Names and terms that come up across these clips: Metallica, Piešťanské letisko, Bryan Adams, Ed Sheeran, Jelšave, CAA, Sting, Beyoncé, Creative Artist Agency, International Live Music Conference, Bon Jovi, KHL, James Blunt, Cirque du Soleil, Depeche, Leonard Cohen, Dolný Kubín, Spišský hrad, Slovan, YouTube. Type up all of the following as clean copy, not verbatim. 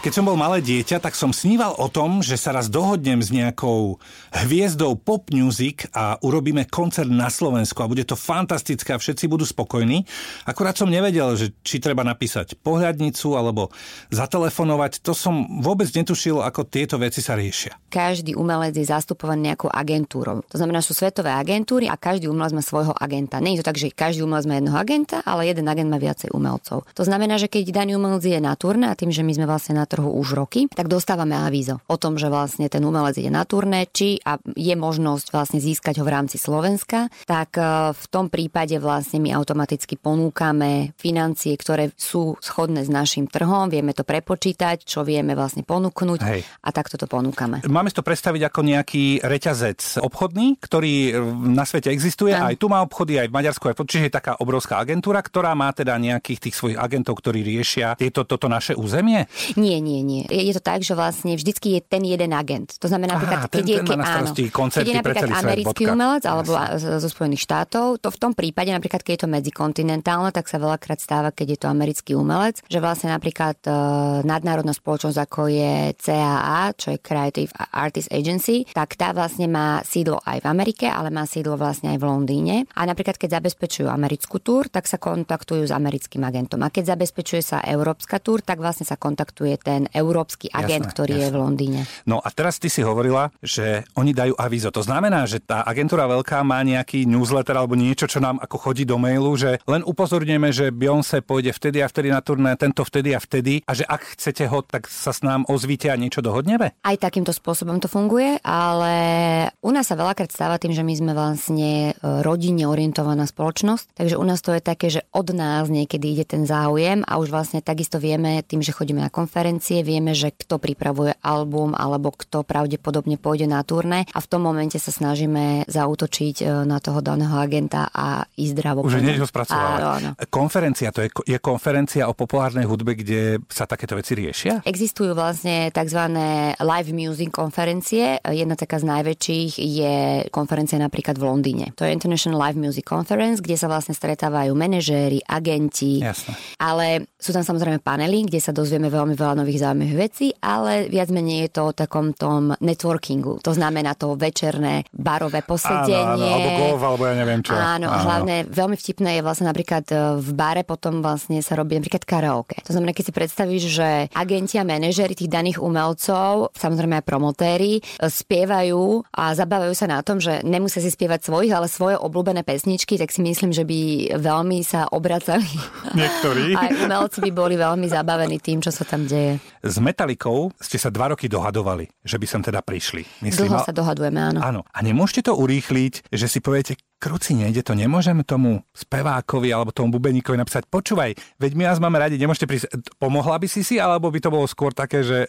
Keď som bol malé dieťa, tak som sníval o tom, že sa raz dohodnem s nejakou hviezdou pop music a urobíme koncert na Slovensku a bude to fantastické a všetci budú spokojní. Akurát som nevedel, že či treba napísať pohľadnicu alebo zatelefonovať. To som vôbec netušil, ako tieto veci sa riešia. Každý umelec je zastupovaný nejakou agentúrou. To znamená, sú svetové agentúry a každý umelec má svojho agenta. Nie je to tak, že každý umelec má jedného agenta, ale jeden agent má viacej umelcov. To znamená, že keď daný umelec je na turné a tým, že my sme vlastne na trhu už roky, tak dostávame avízo o tom, že vlastne ten umelec ide na turné, či a je možnosť vlastne získať ho v rámci Slovenska, tak v tom prípade vlastne my automaticky ponúkame financie, ktoré sú schodné s našim trhom, vieme to prepočítať, čo vieme vlastne ponúknuť. Hej. A takto to ponúkame. Máme si to predstaviť ako nejaký reťazec obchodný, ktorý na svete existuje, aj tu má obchody, aj v Maďarsku, aj čiže je taká obrovská agentúra, ktorá má teda nejakých tých svojich agentov, ktorí riešia toto naše územie? Nie. Je to tak, že vlastne vždycky je ten jeden agent. To znamená napríklad, keď je napríklad americký umelec alebo zo Spojených štátov, to v tom prípade napríklad, keď je to medzikontinentálne, tak sa veľakrát stáva, keď je to americký umelec, že vlastne napríklad nadnárodná spoločnosť, ako je CAA, čo je Creative Artist Agency, tak tá vlastne má sídlo aj v Amerike, ale má sídlo vlastne aj v Londýne. A napríklad, keď zabezpečujú americkú túr, tak sa kontaktujú s americkým agentom. A keď zabezpečuje sa európska túr, tak vlastne sa kontaktuje ten európsky agent, ktorý je v Londýne. No a teraz ty si hovorila, že oni dajú avízo. To znamená, že tá agentúra veľká má nejaký newsletter alebo niečo, čo nám ako chodí do mailu, že len upozorníme, že Beyoncé pôjde vtedy a vtedy na turné, tento vtedy a vtedy a že ak chcete ho, tak sa s nám ozvíte a niečo dohodneme. Aj takýmto spôsobom to funguje, ale u nás sa veľakrát stáva tým, že my sme vlastne rodinne orientovaná spoločnosť, takže u nás to je také, že od nás niekedy ide ten záujem a už vlastne takisto vieme tým, že chodíme na konferencie, vieme, že kto pripravuje album alebo kto pravdepodobne pôjde na turné a v tom momente sa snažíme zaútočiť na toho daného agenta a ísť zdravo. Už hneď ho spracovávať. Áno. Konferencia, to je konferencia o populárnej hudbe, kde sa takéto veci riešia? Existujú vlastne tzv. Live music konferencie. Jedna taká z najväčších je konferencia napríklad v Londýne. To je International Live Music Conference, kde sa vlastne stretávajú manažéri, agenti. Jasne. Ale sú tam samozrejme panely, kde sa dozvieme veľmi veľa nových zaujímavých vecí, ale viac menej je to o takom tom networkingu. To znamená to večerné barové posedenie. Áno, alebo golf, alebo ja neviem čo. Áno, hlavne veľmi vtipné je vlastne napríklad v bare potom vlastne sa robí napríklad karaoke. To znamená, keď si predstavíš, že agenti a manažéri tých daných umelcov, samozrejme aj promotéri, spievajú a zabávajú sa na tom, že nemusia si spievať svojich, ale svoje obľúbené pesničky, tak si myslím, že by veľmi sa obracali. Niektorí. Aj umelci by boli veľmi zabavení tým, čo sa tam deje. S Metallicou ste sa 2 roky dohadovali, že by sem teda prišli. Dlho sa dohadujeme, áno. Áno. A nemôžete to urýchliť, že si poviete, kruci, nejde to, nemôžeme tomu spevákovi alebo tomu bubeníkovi napísať, počúvaj, veď my vás máme radi, nemôžete prísť. Pomohla by si, alebo by to bolo skôr také, že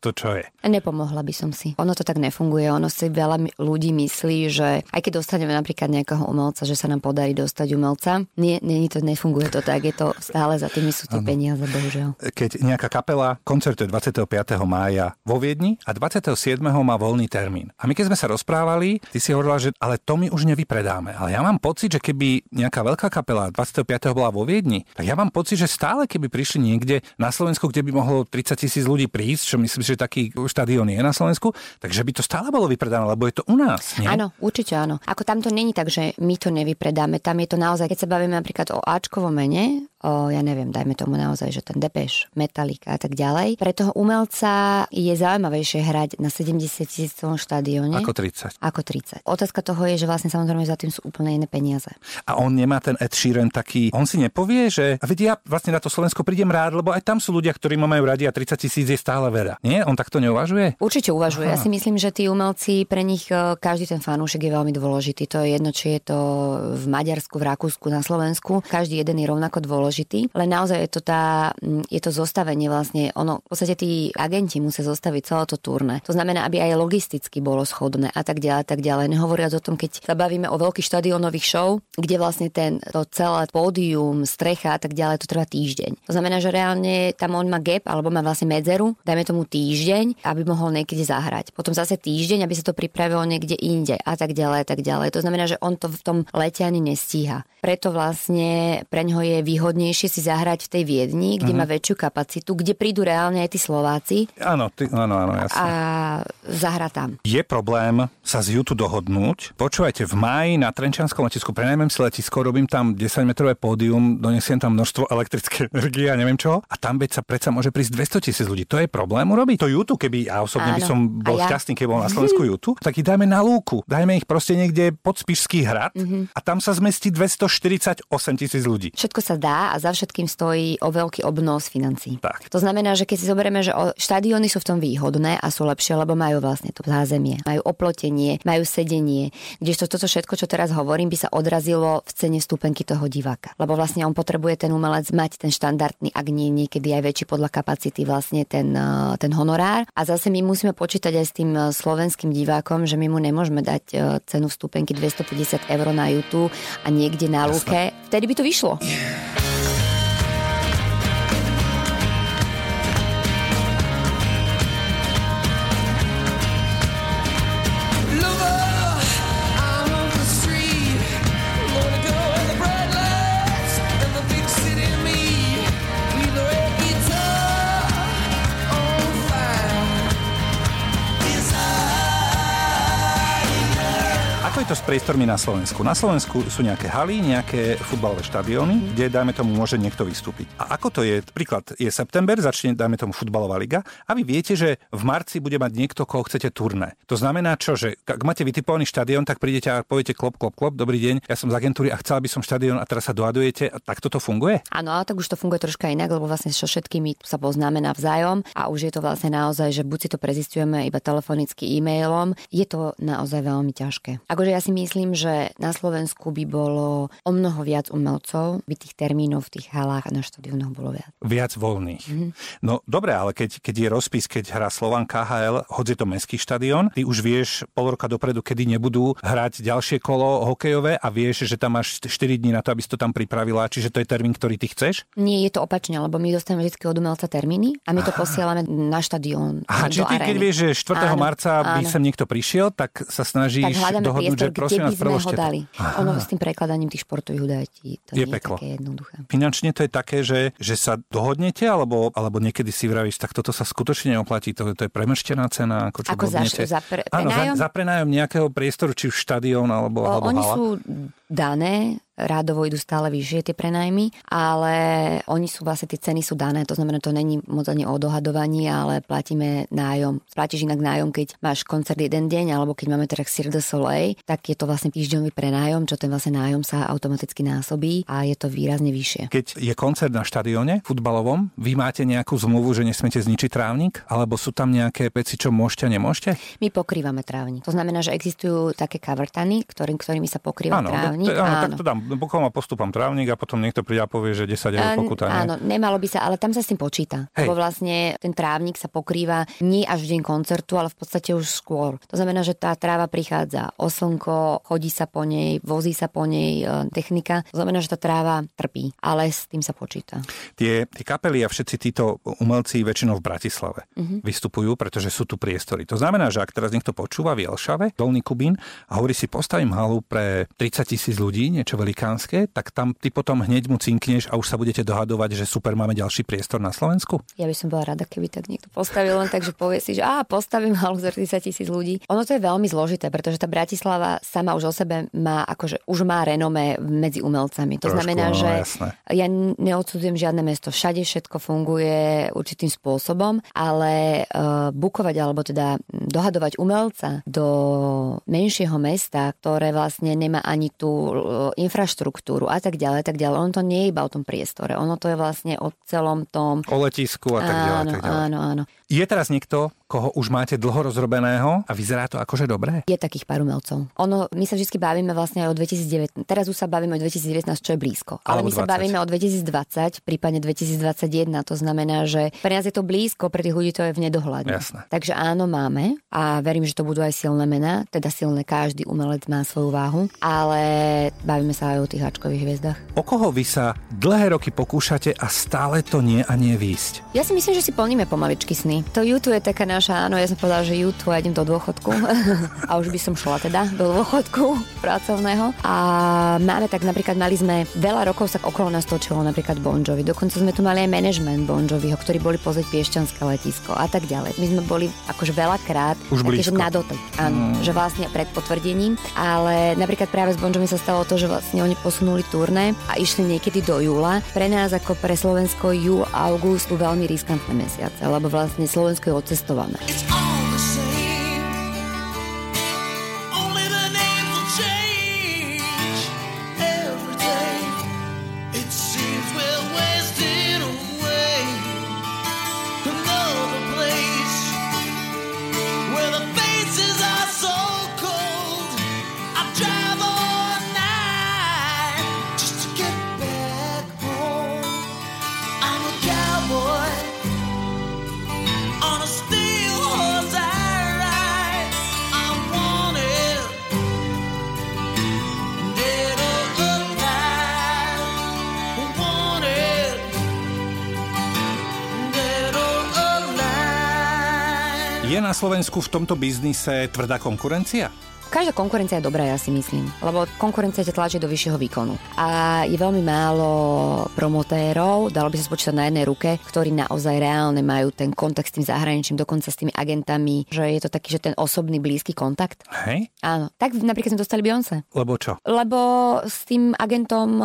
to čo je? Nepomohla by som si. Ono to tak nefunguje, ono si veľa ľudí myslí, že aj keď dostaneme napríklad nejakého umelca, že sa nám podarí dostať umelca. Nie, to nefunguje to tak, je to stále za tými sú tie peniaze, bohužiaľ. Keď nejaká kapela koncertuje 25. mája vo Viedni a 27. má voľný termín. A my keď sme sa rozprávali, ty si hovorila, že ale to mi už nevypredá. Ale ja mám pocit, že keby nejaká veľká kapela 25. bola vo Viedni, tak ja mám pocit, že stále keby prišli niekde na Slovensku, kde by mohlo 30 000 ľudí prísť, čo myslím, že taký štadión je na Slovensku, takže by to stále bolo vypredané, lebo je to u nás. Nie? Áno, určite áno. Ako tam to není tak, že my to nevypredáme, tam je to naozaj, keď sa bavíme napríklad o áčkovom mene, ja neviem, dajme tomu naozaj, že ten Depeche, Metallica a tak ďalej. Pre toho umelca je zaujímavejšie hrať na 70 000 štadióne. Ako 30. Otázka toho je, že vlastne samozrejme za tým sú úplne iné peniaze. A on nemá ten Ed Sheeran taký, on si nepovie, že a veď ja vlastne na to Slovensko prídem rád, lebo aj tam sú ľudia, ktorí ma majú radi a 30 000 je stále veľa. Nie? On takto neuvažuje? Určite uvažuje. Ja si myslím, že tí umelci, pre nich každý ten fanúšik je veľmi dôležitý. To je jedno, či je to v Maďarsku, v Rakúsku, na Slovensku. Každý jeden je rovnako dôležitý. Len naozaj je to zostavenie vlastne, ono, v podstate tí agenti musia zostaviť celé to turné. To znamená, aby aj logisticky bolo schodné a tak ďalej, tak ďalej. Nehovoriac o tom, keď sa bavíme o veľkých štadionových show, kde vlastne to celé pódium, strecha a tak ďalej, to trvá týždeň. To znamená, že reálne tam on má gap, alebo má vlastne medzeru, dajme tomu týždeň, aby mohol niekde zahrať. Potom zase týždeň, aby sa to pripravilo niekde inde a tak ďalej, tak ďalej. To znamená, že on to v tom lete ani nestíha. Preto vlastne pre ňoho je výhodné vhodnejšie si zahrať v tej Viedni, kde má väčšiu kapacitu, kde prídu reálne aj tí Slováci. Áno, jasne. A zahra tam. Je problém sa z YouTube dohodnúť. Počúvajte, v máji na Trenčianskom letisku prenajmem si letisko, robím tam 10-metrové pódium, donesiem tam množstvo elektrické energie a neviem čo. A tam veď sa predsa môže prísť 200 000 ľudí. To je problém urobiť. To YouTube, keby ja osobne by som bol šťastný, keby bol na Slovensku YouTube, tak ich dajme na lúku. Dajme ich proste niekde pod Spišský hrad a tam sa zmestí 248 000 ľudí. Všetko sa dá a za všetkým stojí o veľký obnos financií. Tak. To znamená, že keď si zoberieme, že štadióny sú v tom výhodné a sú lepšie, lebo majú vlastne to zázemie, majú oplotenie, majú sedenie, kdežto toto všetko, čo teraz hovorím, by sa odrazilo v cene vstupenky toho diváka. Lebo vlastne on potrebuje ten umelec mať ten štandardný, ak nie niekedy aj väčší podľa kapacity vlastne ten honorár. A zase my musíme počítať aj s tým slovenským divákom, že my mu nemôžeme dať cenu vstupenky 250 € na YouTube a niekde na lúke. Vtedy by to vyšlo. S priestormi na Slovensku. Na Slovensku sú nejaké haly, nejaké futbalové štadióny, kde dajme tomu môže niekto vystúpiť. A ako to je, príklad je september, začne dajme tomu futbalová liga a vy viete, že v marci bude mať niekto, koho chcete turné. To znamená čo, že ak máte vytipovaný štadión, tak prídete a poviete klop, klop, klop, dobrý deň, ja som z agentúry a chcela by som štadión a teraz sa dohadujete, a tak toto funguje? Áno, tak už to funguje troška inak, lebo vlastne so všetkými sa poznáme navzájom a už je to vlastne naozaj, že buď si to prezistujeme iba telefonicky, e-mailom, je to naozaj veľmi ťažké. Akože ja si myslím, že na Slovensku by bolo o mnoho viac umelcov, by tých termínov v tých halách a na štadiónoch bolo viac. Viac voľných. No dobre, ale keď je rozpis, keď hrá Slovan KHL, hoď je to mestský štadión, ty už vieš pol roka dopredu, kedy nebudú hrať ďalšie kolo hokejové a vieš, že tam máš 4 dní na to, aby si to tam pripravila, čiže to je termín, ktorý ty chceš? Nie, je to opačne, lebo my dostaneme vždy od umelca termíny a my to posielame na štadión. A čiže ty keď vieš, že 4. marca by sem niekto prišiel, tak sa snažíš dohodnúť, prosím, kde by sme ho dali. Ono s tým prekladaním tých športových udajatí, to je nie peklo. Je také jednoduché. Finančne to je také, že sa dohodnete, alebo niekedy si vravíš, tak toto sa skutočne neoplatí, to je premrštená cena, ako čo dohodnete. Za prenájom nejakého priestoru, či už štadión, alebo hala. Oni sú dané, rádovo idú stále vyššie tie prenajmy, ale oni sú vlastne, tie ceny sú dané, to znamená, to není moc ani o dohadovaní, ale platíme nájom. Platíš inak nájom, keď máš koncert jeden deň, alebo keď máme teraz Cirque du Soleil, tak je to vlastne týždňový prenájom, čo ten vlastne nájom sa automaticky násobí a je to výrazne vyššie. Keď je koncert na štadióne futbalovom, vy máte nejakú zmluvu, že nesmiete zničiť trávnik, alebo sú tam nejaké veci, čo môžete a nemôžete? My pokrývame trávnik. To znamená, že existujú také kavrtany, ktorými sa pokrýva trávnik. Áno, tak to dám. Bokom a postupom trávnik a potom niekto príde a povie, že 10 € pokuta. Áno, nemalo by sa, ale tam sa s tým počíta. Lebo vlastne ten trávnik sa pokrýva nie až v deň koncertu, ale v podstate už skôr. To znamená, že tá tráva prichádza o slnko, chodí sa po nej, vozí sa po nej technika. To znamená, že tá tráva trpí, ale s tým sa počíta. Tie kapely a všetci títo umelci väčšinou v Bratislave vystupujú, pretože sú tu priestory. To znamená, že ak teraz niekto počúva v Jelšave, Dolný Kubín a hovorí si, postavím halu pre 30 000 ľudí, niečo veľké, tak tam ty potom hneď mu cinkneš a už sa budete dohadovať, že super, máme ďalší priestor na Slovensku? Ja by som bola rada, keby tak niekto postavil len tak, že povie si, že postavím halu za 30 000 ľudí. Ono to je veľmi zložité, pretože tá Bratislava sama už o sebe má, akože už má renomé medzi umelcami. To znamená, že ja neodsudzujem žiadne mesto. Všade všetko funguje určitým spôsobom, ale bukovať alebo teda dohadovať umelca do menšieho mesta, ktoré vlastne nemá ani tú infraštruktúru a tak ďalej. Ono to nie je iba o tom priestore. Ono to je vlastne o celom tom... O letisku a tak ďalej. Áno. Je teraz niekto, koho už máte dlho rozrobeného a vyzerá to akože dobre? Je takých pár umelcov. My sa vždy bavíme vlastne aj o 2019. Teraz už sa bavíme o 2019, čo je blízko. Ale my 20. sa bavíme o 2020, prípadne 2021. To znamená, že pre nás je to blízko, pre tých ľudí to je v nedohľadne. Jasné. Takže áno, máme a verím, že to budú aj silné mená, teda silné, každý umelec má svoju váhu, ale bavíme sa aj o tých háčkových hviezdach. O koho vy sa dlhé roky pokúšate a stále to nie a nie výjsť? Ja si myslím, že si plníme pomaličky sny. To YouTube je taká poznáš, áno, ja som povedala, že YouTube, ja idem do dôchodku a už by som šla teda do dôchodku pracovného. A máme tak, napríklad mali sme, veľa rokov sa okolo nás točilo napríklad Bon Jovi, dokonca sme tu mali aj management Bon Joviho, ktorí boli pozrieť Piešťanské letisko a tak ďalej. My sme boli akože veľakrát takéže na dotek, áno, že vlastne pred potvrdením, ale napríklad práve s Bon Jovi sa stalo to, že vlastne oni posunuli turné a išli niekedy do júla. Pre nás ako pre Slovensko júl a august sú veľmi riskantné mesiace, lebo vlastne Slovensko je odcestované. Na Slovensku v tomto biznise tvrdá konkurencia? Každá konkurencia je dobrá, ja si myslím, lebo konkurencia ťa tlačí do vyššieho výkonu. A je veľmi málo promotérov, dalo by sa spočítať na jednej ruke, ktorí naozaj reálne majú ten kontakt s tým zahraničím, dokonca s tými agentami, že je to taký, že ten osobný blízky kontakt. Hej? Áno. Tak napríklad sme dostali Beyoncé. Lebo čo? Lebo s tým agentom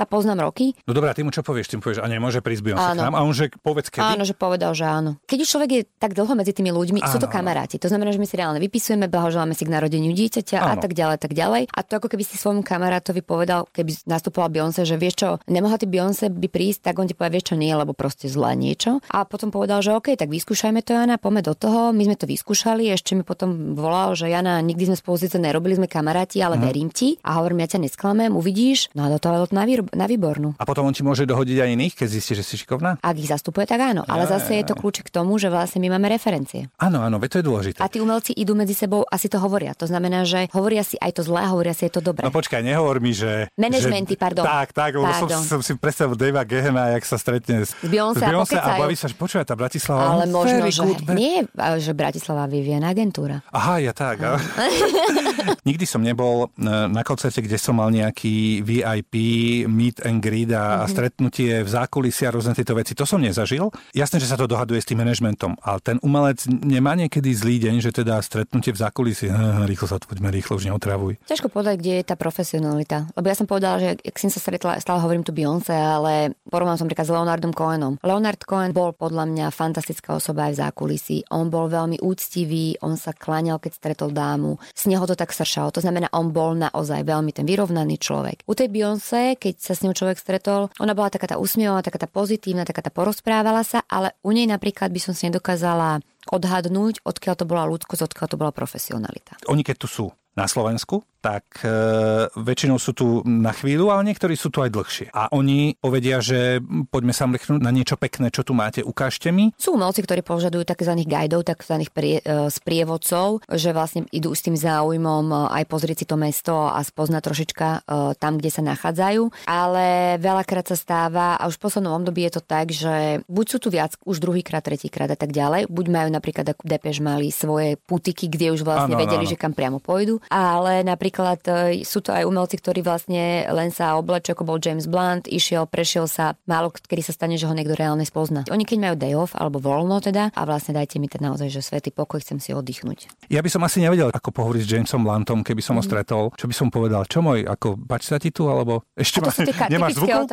sa poznám roky. No dobrá, ty mu čo povieš? Ty mu povieš, a nemôže prísť Beyoncé k nám. A on že povedz kedy. Áno, že povedal, že áno. Keď už človek je tak dlho medzi tými ľuďmi, áno, sú to kamaráti. To znamená, že my si reálne vypisujeme, blahoželáme si k narodeniu dieťaťa, áno, a tak ďalej, tak ďalej. A to ako keby si svojmu kamarátovi povedal, keby nastupovala Beyoncé, že vieš čo, nemohla ty Beyoncé by prísť, tak on ti povie, vieš čo, nie, lebo proste zlá niečo. A potom povedal, že OK, tak vyskúšajme to, Jana, poďme do toho. My sme to vyskúšali, ešte mi potom volal, že Jana, nikdy sme spolu síce nerobili, sme kamaráti, ale verím ti. A hovorím, ja ťa nesklamem, uvidíš. No a do toho na výbornú. A potom on ti môže dohodiť aj iných, keď zistí, že si šikovná? Ak ich zastupuje, tak áno, ale ja, zase je to kľúč k tomu, že vlastne my máme referencie. Áno, áno, veď to je dôležité. A tí umelci idú medzi sebou a si to hovoria. To znamená, že hovoria si aj to zlé, hovoria si aj to dobré. No počkaj, nehovor mi, že manažmenty, pardon. Tak, lebo som si predstavil Davea Gehena, jak sa stretne s Beyoncé a baví sa, počúva tá Bratislava. Ale možno že nie, že Bratislava vyvíja agentúra. Aha, ja tak. Nikdy som nebol na koncerte, kde som mal nejaký VIP meet and greet a stretnutie v zákulisí a rôzne tieto veci. To som nezažil. Jasné, že sa to dohaduje s tým manažmentom, ale ten umelec nemá niekedy zlý deň, že teda stretnutie v zákulisí, rýchlo sa odpuďme, rýchlo, už neotravuj. Ťažko povedať, kde je tá profesionalita. Lebo ja som povedala, že ak som sa stretla, stále hovorím tu Beyoncé, ale porovnám som napríklad s Leonardom Cohenom. Leonard Cohen bol podľa mňa fantastická osoba aj v zákulisí. On bol veľmi úctivý, on sa kláňal, keď stretol dámu. Z neho to tak sršalo. To znamená, on bol naozaj veľmi ten vyrovnaný človek. U tej Beyoncé, keď sa s ňou človek stretol, ona bola taká tá usmievavá, taká tá pozitívna, taká tá porozprávala sa, ale u nej napríklad by som si nedokázala odhadnúť, odkiaľ to bola ľudskosť, odkiaľ to bola profesionalita. Oni keď tu sú na Slovensku, tak väčšinou sú tu na chvíľu, ale niektorí sú tu aj dlhšie. A oni povedia, že poďme sa mlechnúť na niečo pekné, čo tu máte, ukážte mi. Sú umelci, ktorí požadujú takzvaných guidov, takzvaných sprievodcov, že vlastne idú s tým záujmom aj pozrieť si to mesto a spoznať trošička tam, kde sa nachádzajú. Ale veľakrát sa stáva, a už v poslednom období je to tak, že buď sú tu viac, už druhýkrát, tretíkrát a tak ďalej, buď majú napríklad ako Depeche mali svoje putiky, kde už vlastne vedeli, že kam priamo pôjdu, ale napríklad sú to aj umelci, ktorí vlastne len sa oblečia, ako bol James Blunt, išiel, prešiel sa, málo kedy sa stane, že ho niekto reálne spozná. Oni keď majú day off, alebo voľno teda, a vlastne dajte mi teda naozaj, že svätý pokoj, chcem si oddychnúť. Ja by som asi nevedel, ako pohovoriť s Jamesom Bluntom, keby som ho stretol, čo by som povedal, čo môj, ako páči sa ti tu, alebo ešte má, nemáš zvukovku?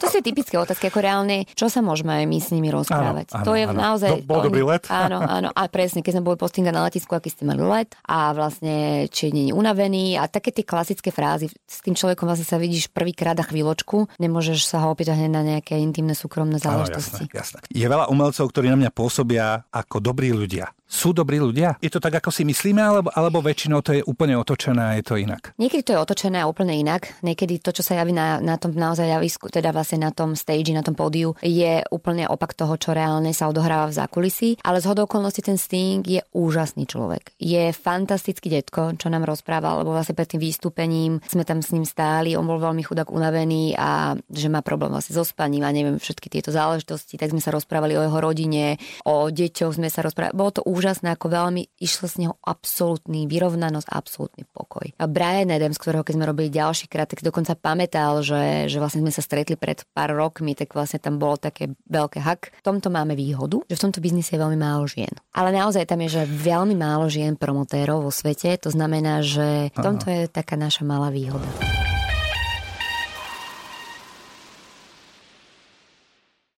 To sú typické otázky, ako reálne, čo sa môžeme my s nimi rozprávať. Áno, to je naozaj bol dobrý let. Áno, a presne, keď sme boli postinga na letisku, aký ste mali let a vlastne či nie je unavený a také tie klasické frázy. S tým človekom vlastne sa vidíš prvýkrát a chvíľočku, nemôžeš sa ho opýtať hneď na nejaké intimné súkromné záležitosti. Áno, jasné. Je veľa umelcov, ktorí na mňa pôsobia ako dobrí ľudia. sú dobrí ľudia? Je to tak, ako si myslíme, alebo väčšinou to je úplne otočené a je to inak? Niekedy to je otočené a úplne inak. Niekedy to, čo sa javí na tom naozaj javisku, teda vlastne na tom stage, na tom pódiu, je úplne opak toho, čo reálne sa odohráva v zákulisí. Ale zhodou okolností ten Sting je úžasný človek. Je fantastický detko, čo nám rozprával, lebo vlastne pred tým výstupením sme tam s ním stáli, on bol veľmi chudák unavený a že má problém vlastne so spaním a neviem všetky tieto záležitosti, tak sme sa rozprávali o jeho rodine, o deťoch sme sa rozprávali. Bolo to úžasné, ako veľmi išlo z neho absolútny vyrovnanosť, absolútny pokoj. A Bryan Adams, ktorého keď sme robili ďalší krát, tak dokonca pamätal, že vlastne sme sa stretli pred pár rokmi, tak vlastne tam bolo také veľké hak. V tomto máme výhodu, že v tomto biznise je veľmi málo žien. Ale naozaj tam je, že veľmi málo žien promotérov vo svete, to znamená, že v tomto je taká naša malá výhoda.